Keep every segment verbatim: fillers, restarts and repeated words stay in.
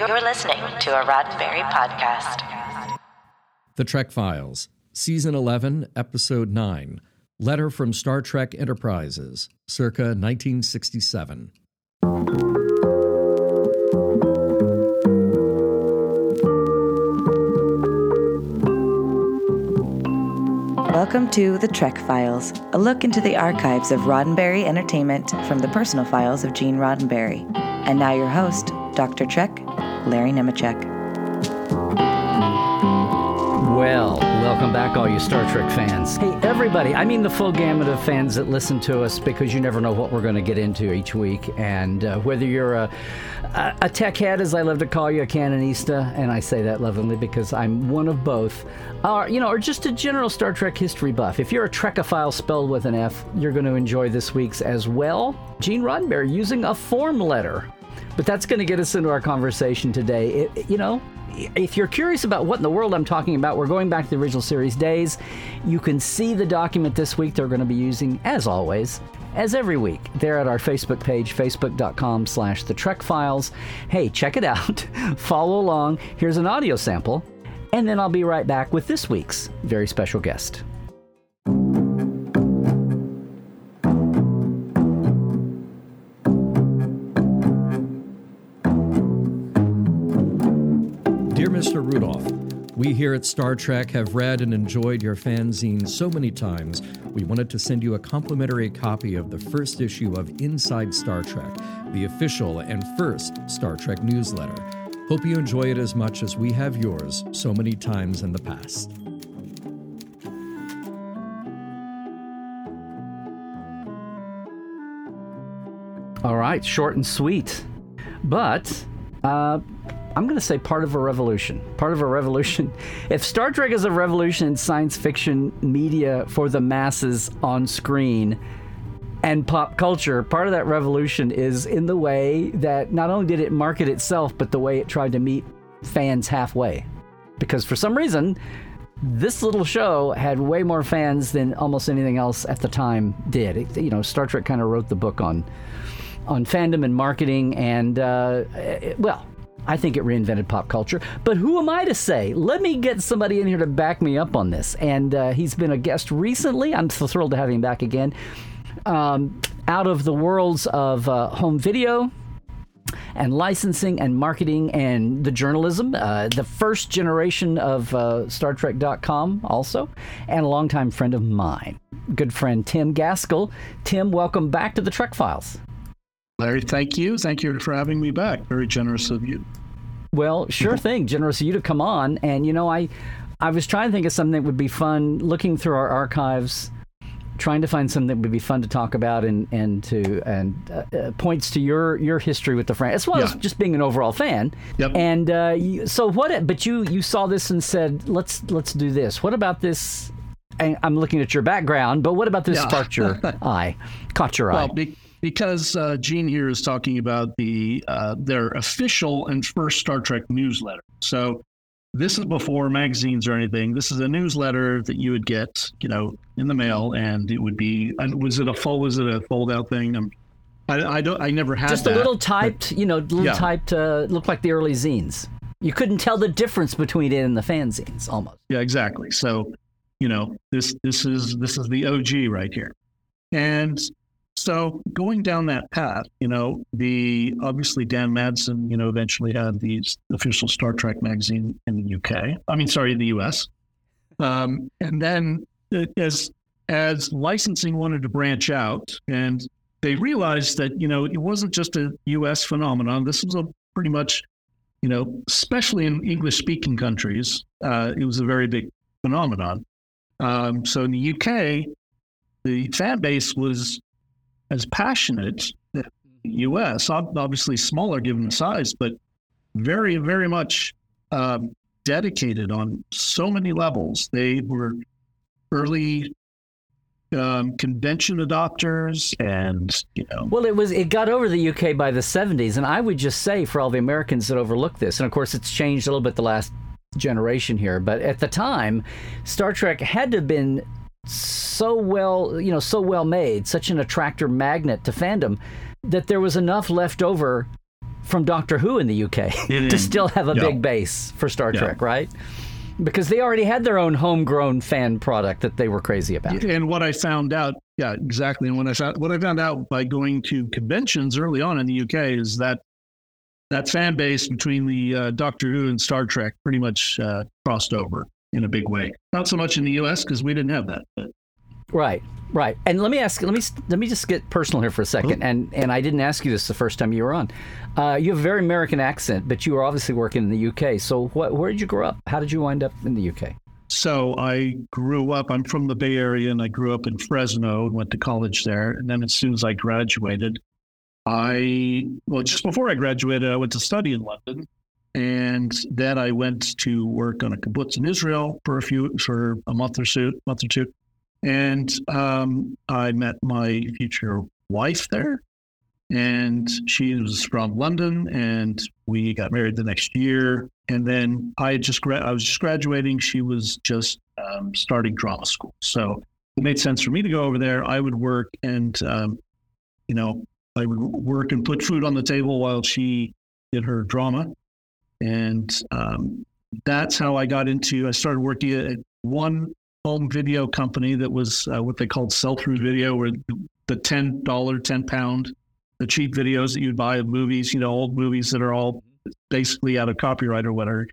You're listening to a Roddenberry podcast. The Trek Files, Season eleven, Episode nine, Letter from Star Trek Enterprises, circa nineteen sixty-seven. Welcome to The Trek Files, a look into the archives of Roddenberry Entertainment from the personal files of Gene Roddenberry. And now your host, Doctor Trek, Larry Nemecek. Well, welcome back, all you Star Trek fans. Hey, everybody. I mean the full gamut of fans that listen to us, because you never know what we're going to get into each week. And uh, whether you're a, a, a tech head, as I love to call you, a canonista, and I say that lovingly because I'm one of both, or, you know, or just a general Star Trek history buff. If you're a Trekophile spelled with an F, you're going to enjoy this week's as well. Gene Roddenberry using a form letter. But that's going to get us into our conversation today. It, you know, if you're curious about what in the world I'm talking about, we're going back to the original series days. You can see the document this week they're going to be using, as always, as every week, there at our Facebook page, facebook.com slash the Trek Files. Hey, check it out. Follow along. Here's an audio sample. And then I'll be right back with this week's very special guest. Mister Rudolph, we here at Star Trek have read and enjoyed your fanzine so many times, we wanted to send you a complimentary copy of the first issue of Inside Star Trek, the official and first Star Trek newsletter. Hope you enjoy it as much as we have yours so many times in the past. All right, short and sweet, but uh I'm going to say part of a revolution. Part of a revolution. If Star Trek is a revolution in science fiction media for the masses on screen and pop culture, part of that revolution is in the way that not only did it market itself, but the way it tried to meet fans halfway. Because for some reason, this little show had way more fans than almost anything else at the time did. It, you know, Star Trek kind of wrote the book on, on fandom and marketing and, uh, it, well... I think it reinvented pop culture, but who am I to say? Let me get somebody in here to back me up on this, and uh, he's been a guest recently. I'm so thrilled to have him back again. Um, out of the worlds of uh, home video and licensing and marketing and the journalism, uh, the first generation of uh, Star Trek dot com also, and a longtime friend of mine, good friend Tim Gaskell. Tim, welcome back to the Trek Files. Larry, thank you. Thank you for having me back. Very generous of you. Well, sure thing. Generous of you to come on. And, you know, I I was trying to think of something that would be fun, looking through our archives, trying to find something that would be fun to talk about and and to and uh, uh, points to your your history with the franchise, as well yeah. as just being an overall fan. Yep. And uh, you, so what, but you, you saw this and said, let's let's do this. What about this? I, I'm looking at your background, but what about this yeah. sparked your eye, caught your well, eye? Be- Because uh, Gene here is talking about the uh, their official and first Star Trek newsletter. So this is before magazines or anything. This is a newsletter that you would get, you know, in the mail, and it would be. Was it a fold? Was it a fold-out thing? I'm, I I don't. I never had just that, a little typed, but, you know, little yeah. typed. Uh, looked like the early zines. You couldn't tell the difference between it and the fanzines, almost. Yeah, exactly. So, you know, this this is this is the O G right here, and. So going down that path, you know, the obviously Dan Madsen, you know, eventually had the official Star Trek magazine in the U K. I mean, sorry, the U S. Um, and then as as licensing wanted to branch out, and they realized that, you know, it wasn't just a U S phenomenon. This was a pretty much, you know, especially in English-speaking countries, uh, it was a very big phenomenon. Um, so in the U K, the fan base was as passionate, the U S, obviously smaller given the size, but very, very much um, dedicated on so many levels. They were early um, convention adopters, and you know. Well, it was it got over the U K by the seventies, and I would just say for all the Americans that overlook this, and of course it's changed a little bit the last generation here, but at the time, Star Trek had to have been so well, you know, so well made, such an attractor magnet to fandom that there was enough left over from Doctor Who in the U K to still have a yeah. big base for Star yeah. Trek, right? Because they already had their own homegrown fan product that they were crazy about. And what I found out, yeah, exactly. And when I found, what I found out by going to conventions early on in the U K is that that fan base between the uh, Doctor Who and Star Trek pretty much uh, crossed over in a big way. Not so much in the U S because we didn't have that. But. Right, right. And let me ask, let me let me just get personal here for a second. Oh. And and I didn't ask you this the first time you were on. Uh, you have a very American accent, but you were obviously working in the U K. So what, where did you grow up? How did you wind up in the U K? So I grew up, I'm from the Bay Area, and I grew up in Fresno and went to college there. And then as soon as I graduated, I, well, just before I graduated, I went to study in London. And then I went to work on a kibbutz in Israel for a few, for a month or so, month or two. And um, I met my future wife there. And she was from London, and we got married the next year. And then I had just gra- I was just graduating. She was just um, starting drama school, so it made sense for me to go over there. I would work, and um, you know, I would work and put food on the table while she did her drama. And um, that's how I got into. I started working at one home video company that was uh, what they called sell-through video, where the ten dollar, ten pound. The cheap videos that you'd buy of movies, you know, old movies that are all basically out of copyright or whatever.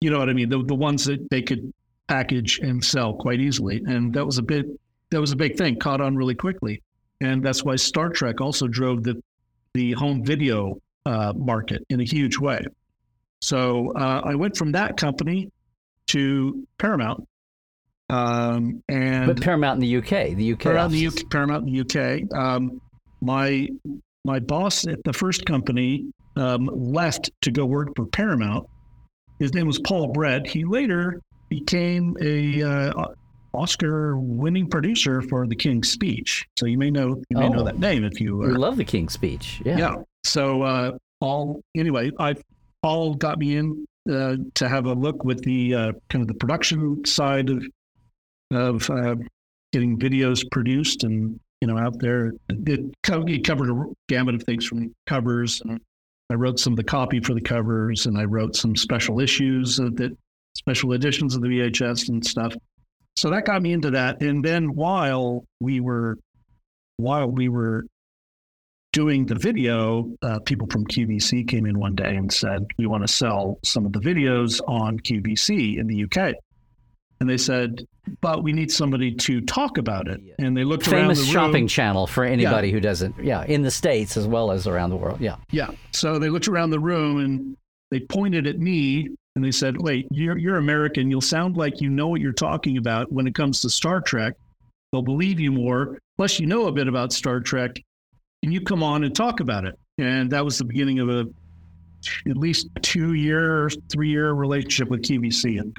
You know what I mean? The the ones that they could package and sell quite easily. And that was a bit, that was a big thing, caught on really quickly. And that's why Star Trek also drove the the home video uh, market in a huge way. So uh, I went from that company to Paramount. Um, and but Paramount in the U K, the U K. Paramount in the U K. Paramount in the U K. Um, my... My boss at the first company um, left to go work for Paramount. His name was Paul Brett. He later became a uh, Oscar-winning producer for The King's Speech. So you may know you may oh, know that name if you. Uh, we love The King's Speech. Yeah. Yeah. So uh, Paul. Anyway, I Paul got me in uh, to have a look with the uh, kind of the production side of of uh, getting videos produced and. You know, out there, it, it covered a gamut of things from covers. And I wrote some of the copy for the covers, and I wrote some special issues, of the, special editions of the V H S and stuff. So that got me into that. And then while we were, while we were doing the video, uh, people from Q V C came in one day and said, "We want to sell some of the videos on Q V C in the U K." And they said, "But we need somebody to talk about it." And they looked Famous around the room. Famous shopping channel for anybody yeah. who doesn't, yeah, in the States as well as around the world, yeah. Yeah, so they looked around the room and they pointed at me and they said, "Wait, you're, you're American. You'll sound like you know what you're talking about when it comes to Star Trek. They'll believe you more. Plus, you know a bit about Star Trek. Can you come on and talk about it?" And that was the beginning of a at least two-year, three-year relationship with Q V C. And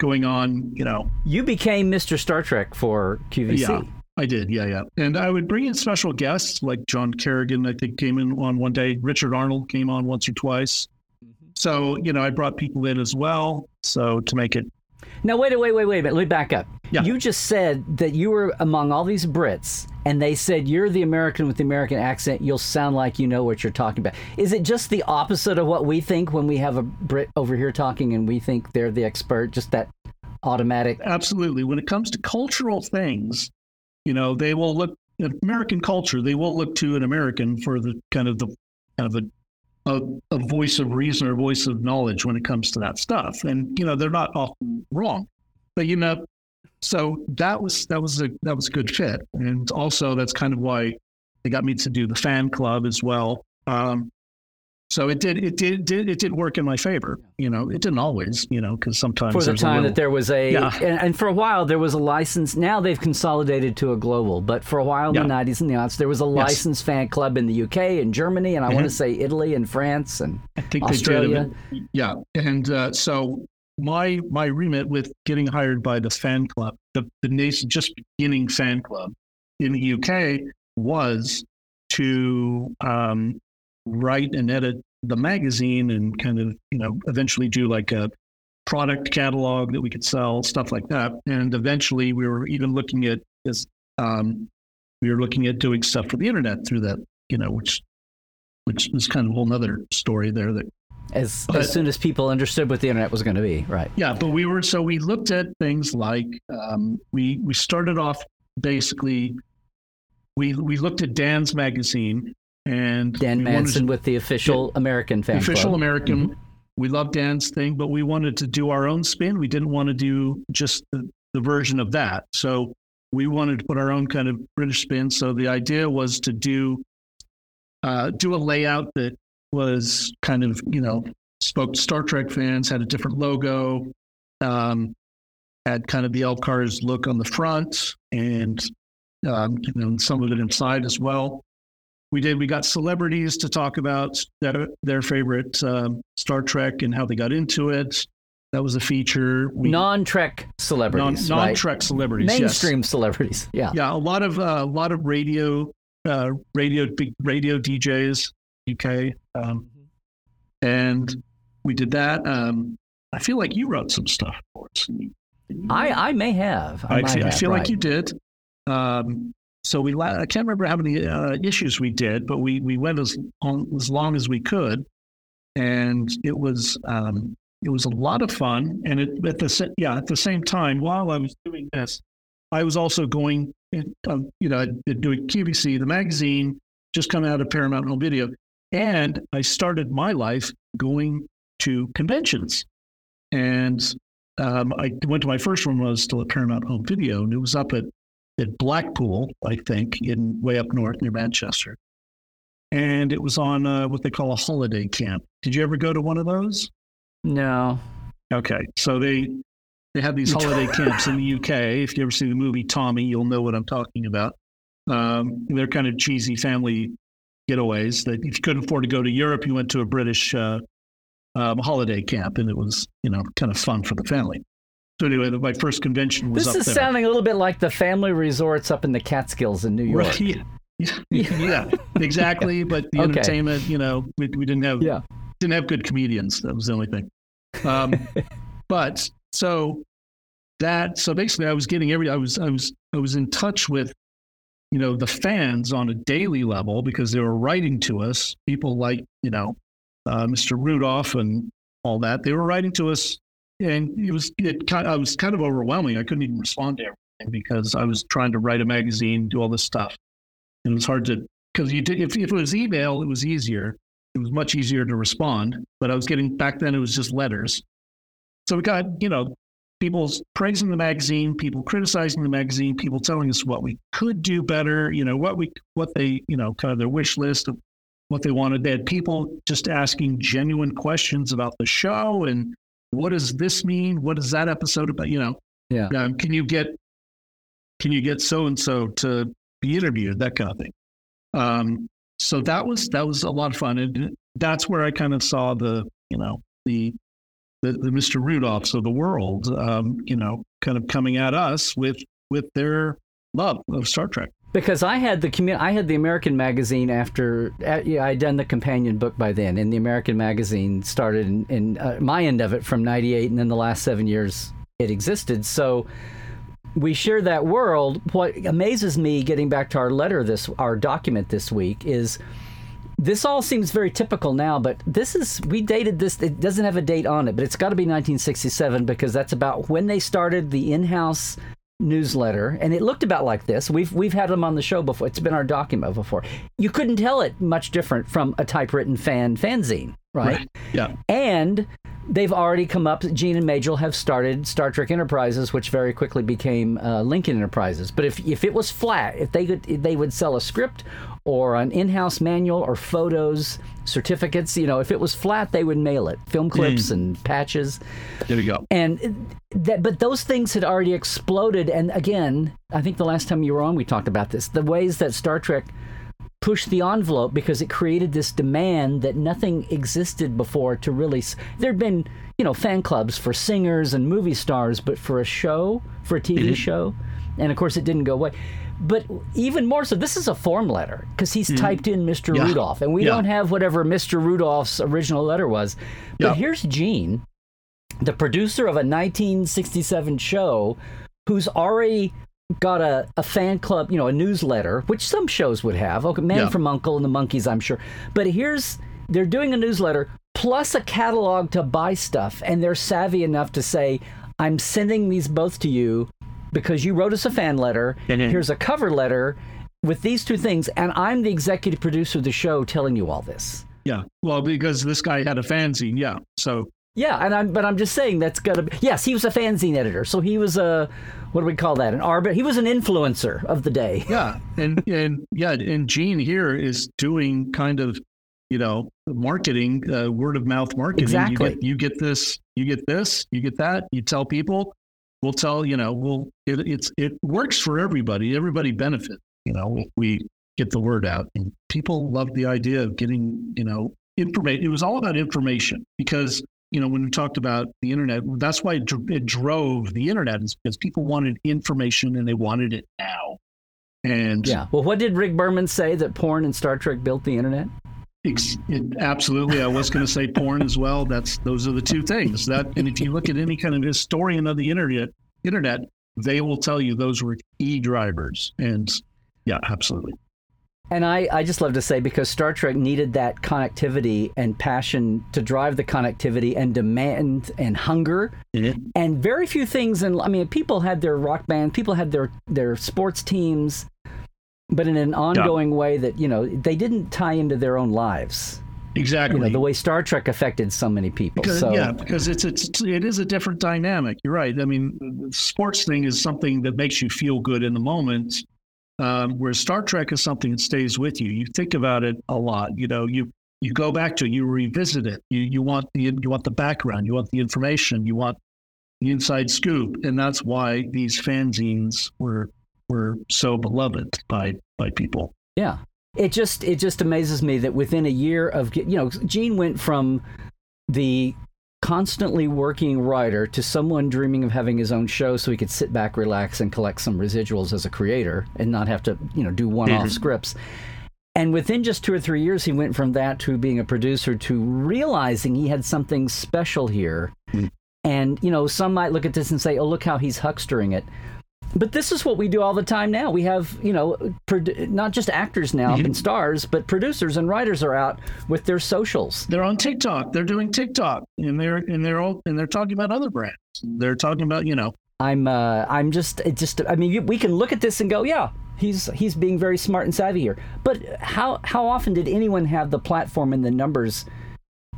going on, you know. You became Mister Star Trek for Q V C. Yeah, I did. Yeah, yeah. And I would bring in special guests like John Kerrigan, I think, came in on one day. Richard Arnold came on once or twice. Mm-hmm. So, you know, I brought people in as well. So to make it. Now, wait, wait, wait, wait a minute. Let me back up. Yeah. You just said that you were among all these Brits and they said, "You're the American with the American accent. You'll sound like you know what you're talking about." Is it just the opposite of what we think when we have a Brit over here talking and we think they're the expert? Just that automatic. Absolutely. When it comes to cultural things, you know, they will look at American culture. They won't look to an American for the kind of the kind of a A, a voice of reason or voice of knowledge when it comes to that stuff. And, you know, they're not often wrong, but, you know, so that was, that was a, that was a good fit. And also that's kind of why they got me to do the fan club as well. Um, so it did, it did, did, it did work in my favor. You know, it didn't always, you know, cause sometimes for the time little, that there was a, yeah. and, and for a while there was a license. Now they've consolidated to a global, but for a while in yeah. the nineties and the aughts, there was a yes. licensed fan club in the U K and Germany. And I mm-hmm. want to say Italy and France and I think Australia. They did. Yeah. And uh, so my, my remit with getting hired by the fan club, the, the nation just beginning fan club in the U K was to, um, write and edit the magazine and kind of, you know, eventually do like a product catalog that we could sell, stuff like that. And eventually we were even looking at this, um, we were looking at doing stuff for the internet through that, you know, which which is kind of a whole nother story there. That as, but, as soon as people understood what the internet was going to be, right? Yeah, but we were so we looked at things like um, we we started off basically we we looked at Dan's magazine and Dan Madsen with the official yeah, American fan official club. American. Mm-hmm. We loved Dan's thing, but we wanted to do our own spin. We didn't want to do just the, the version of that. So we wanted to put our own kind of British spin. So the idea was to do uh, do a layout that was kind of, you know, spoke to Star Trek fans, had a different logo, um, had kind of the Elcar's look on the front and, um, you know, some of it inside as well. We did. We got celebrities to talk about their, their favorite um, Star Trek and how they got into it. That was a feature. We, non-Trek celebrities. Non, non-Trek right? celebrities. Mainstream yes. celebrities. Yeah. Yeah. A lot of uh, a lot of radio, uh, radio, big radio D Js, U K, um, and we did that. Um, I feel like you wrote some stuff for us. I I may have. I, I, might feel, have, I feel right. like you did. Um, So we, I can't remember how many uh, issues we did, but we, we went as long, as long as we could, and it was um, it was a lot of fun. And it, at the yeah at the same time, while I was doing this, I was also going, uh, you know, I'd been doing Q V C, the magazine, just coming out of Paramount Home Video, and I started my life going to conventions, and um, I went to my first one when I was still at Paramount Home Video, and it was up at. at Blackpool, I think, in way up north near Manchester. And it was on uh, what they call a holiday camp. Did you ever go to one of those? No. Okay. So they they have these holiday camps in the U K. If you ever see the movie Tommy, you'll know what I'm talking about. Um, they're kind of cheesy family getaways that if you couldn't afford to go to Europe, you went to a British uh, um, holiday camp. And it was, you know, kind of fun for the family. So anyway, my first convention was this up there. This is sounding a little bit like the family resorts up in the Catskills in New York. Right. Yeah. Yeah. yeah, exactly. But the okay. entertainment, you know, we, we didn't have yeah. didn't have good comedians. That was the only thing. Um, but so that so basically, I was getting every I was I was I was in touch with, you know, the fans on a daily level because they were writing to us. People like you know, uh, Mister Rudolph and all that. They were writing to us. And it was it kind of, I was kind of overwhelming. I couldn't even respond to everything because I was trying to write a magazine, do all this stuff, and it was hard to because you did if, if it was email, it was easier. It was much easier to respond. But I was getting back then it was just letters. So we got you know people praising the magazine, people criticizing the magazine, people telling us what we could do better. You know what we what they you know kind of their wish list of what they wanted. They had people just asking genuine questions about the show and. What does this mean? What is that episode about? You know, yeah. Um, can you get, can you get so and so to be interviewed? That kind of thing. Um, so that was that was a lot of fun, and that's where I kind of saw the you know the the, the Mister Rudolphs of the world, um, you know, kind of coming at us with with their love of Star Trek. Because I had the commu- I had the American magazine after uh, yeah, I'd done the companion book by then, and the American magazine started in, in uh, my end of it from ninety-eight, and then the last seven years it existed. So we share that world. What amazes me, getting back to our letter, this our document this week, is this all seems very typical now, but this is we dated this. It doesn't have a date on it, but it's got to be nineteen sixty-seven because that's about when they started the in-house newsletter, and it looked about like this. We've we've had them on the show before. It's been our document before. You couldn't tell it much different from a typewritten fan fanzine, right? right. Yeah. And they've already come up. Gene and Majel have started Star Trek Enterprises, which very quickly became uh, Lincoln Enterprises. But if if it was flat, if they could, if they would sell a script or an in-house manual or photos, certificates, you know, if it was flat, they would mail it. Film clips mm. and patches. There we go. And that, but those things had already exploded. And again, I think the last time you were on, we talked about this, the ways that Star Trek pushed the envelope because it created this demand that nothing existed before to really, there'd been, you know, fan clubs for singers and movie stars, but for a show, for a T V mm-hmm. show. And of course it didn't go away. But even more so, this is a form letter because he's mm. typed in Mister Yeah. Rudolph, and we yeah. don't have whatever Mister Rudolph's original letter was. But yeah. here's Gene, the producer of a nineteen sixty-seven show, who's already got a, a fan club, you know, a newsletter, which some shows would have. Okay, Man yeah. from U N C L E and the Monkees, I'm sure. But here's, they're doing a newsletter plus a catalog to buy stuff. And they're savvy enough to say, I'm sending these both to you because you wrote us a fan letter. Mm-hmm. Here's a cover letter with these two things. And I'm the executive producer of the show telling you all this. Yeah. Well, because this guy had a fanzine. Yeah. So. Yeah, and I'm, but I'm just saying that's got to be... Yes, he was a fanzine editor, so he was a... What do we call that? An arbiter? He was an influencer of the day. Yeah, and, and yeah, and Gene here is doing kind of, you know, marketing, uh, word-of-mouth marketing. Exactly. You get, you get this, you get this, you get that, you tell people, we'll tell, you know, we'll... It, it's, it works for everybody. Everybody benefits, you know, if we get the word out. And people love the idea of getting, you know, information. It was all about information because... You know, when we talked about the internet, that's why it, dr- it drove the internet is because people wanted information and they wanted it now. And yeah, well, what did Rick Berman say that porn and Star Trek built the internet? Ex- it, absolutely, I was going to say porn as well. That's those are the two things. That and if you look at any kind of historian of the internet, internet, they will tell you those were key drivers. And yeah, absolutely. And I, I just love to say, because Star Trek needed that connectivity and passion to drive the connectivity and demand and hunger. Mm-hmm. And very few things. And I mean, people had their rock bands, people had their, their sports teams, but in an ongoing yeah. way that, you know, they didn't tie into their own lives. Exactly. You know, the way Star Trek affected so many people. Because, so. Yeah, because it's, it's, it is a different dynamic. You're right. I mean, the sports thing is something that makes you feel good in the moment. Um, where Star Trek is something that stays with you. You think about it a lot. You know, you you go back to it, you revisit it. You you want the you want the background, you want the information, you want the inside scoop, and that's why these fanzines were were so beloved by by people. Yeah, it just it just amazes me that within a year of you know, Gene went from the constantly working writer to someone dreaming of having his own show so he could sit back, relax, and collect some residuals as a creator and not have to, you know, do one-off mm-hmm. scripts. And within just two or three years, he went from that to being a producer to realizing he had something special here. Mm-hmm. And, you know, some might look at this and say, oh, look how he's huckstering it. But this is what we do all the time now. We have, you know, produ- not just actors now mm-hmm. and stars, but producers and writers are out with their socials. They're on TikTok. They're doing TikTok, and they're and they're all and they're talking about other brands. They're talking about, you know. I'm uh, I'm just it just I mean you, we can look at this and go, yeah, he's he's being very smart and savvy here. But how how often did anyone have the platform and the numbers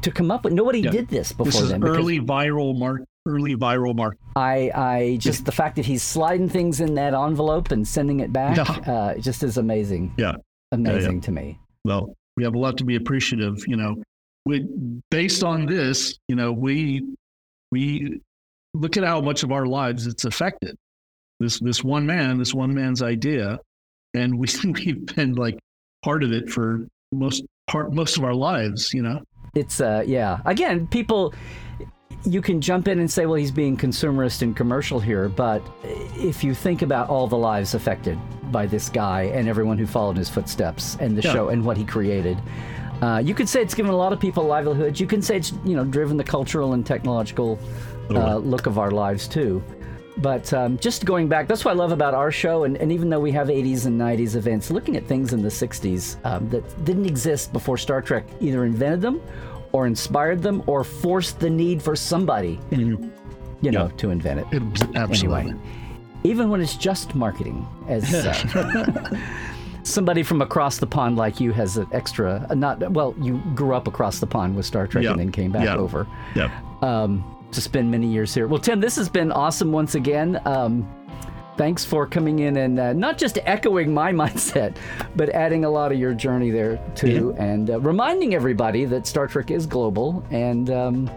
to come up with? Nobody yeah. did this before. This is then early viral marketing. Early viral mark. I, I just the fact that he's sliding things in that envelope and sending it back, yeah. uh, just is amazing. Yeah, amazing yeah, yeah. to me. Well, we have a lot to be appreciative. You know, we based on this, you know, we we look at how much of our lives it's affected. This this one man, this one man's idea, and we we've been like part of it for most part most of our lives. You know, it's uh yeah. Again, people. You can jump in and say, well, he's being consumerist and commercial here, but if you think about all the lives affected by this guy and everyone who followed his footsteps and the yeah. show and what he created, uh, you could say it's given a lot of people livelihoods. You can say it's, you know, driven the cultural and technological uh, look of our lives, too. But um, just going back, that's what I love about our show, and, and even though we have eighties and nineties events, looking at things in the sixties um, that didn't exist before Star Trek either invented them or inspired them, or forced the need for somebody, you yeah. know, to invent it. it absolutely. Anyway, even when it's just marketing, as uh, somebody from across the pond like you has an extra. Uh, not well, you grew up across the pond with Star Trek yeah. and then came back yeah. over yeah. Um, to spend many years here. Well, Tim, this has been awesome once again. Um, Thanks for coming in and uh, not just echoing my mindset, but adding a lot of your journey there, too, yeah. and uh, reminding everybody that Star Trek is global. And um,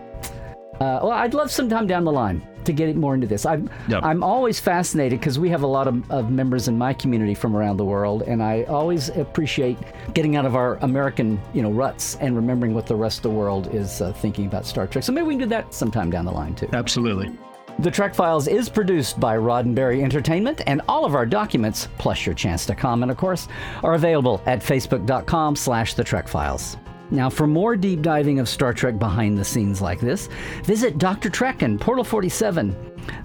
uh, well, I'd love sometime down the line to get more into this. I'm, yep. I'm always fascinated because we have a lot of, of members in my community from around the world, and I always appreciate getting out of our American, you know, ruts and remembering what the rest of the world is uh, thinking about Star Trek. So maybe we can do that sometime down the line, too. Absolutely. The Trek Files is produced by Roddenberry Entertainment, and all of our documents, plus your chance to comment, of course, are available at facebook dot com slash the Trek Files. Now, for more deep diving of Star Trek behind the scenes like this, visit Doctor Trek and Portal forty-seven.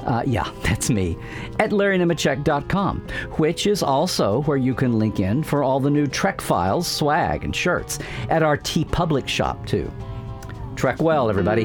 Uh, yeah, that's me, at Larry Nemecek dot com, which is also where you can link in for all the new Trek Files swag and shirts at our TeePublic shop, too. Trek well, everybody.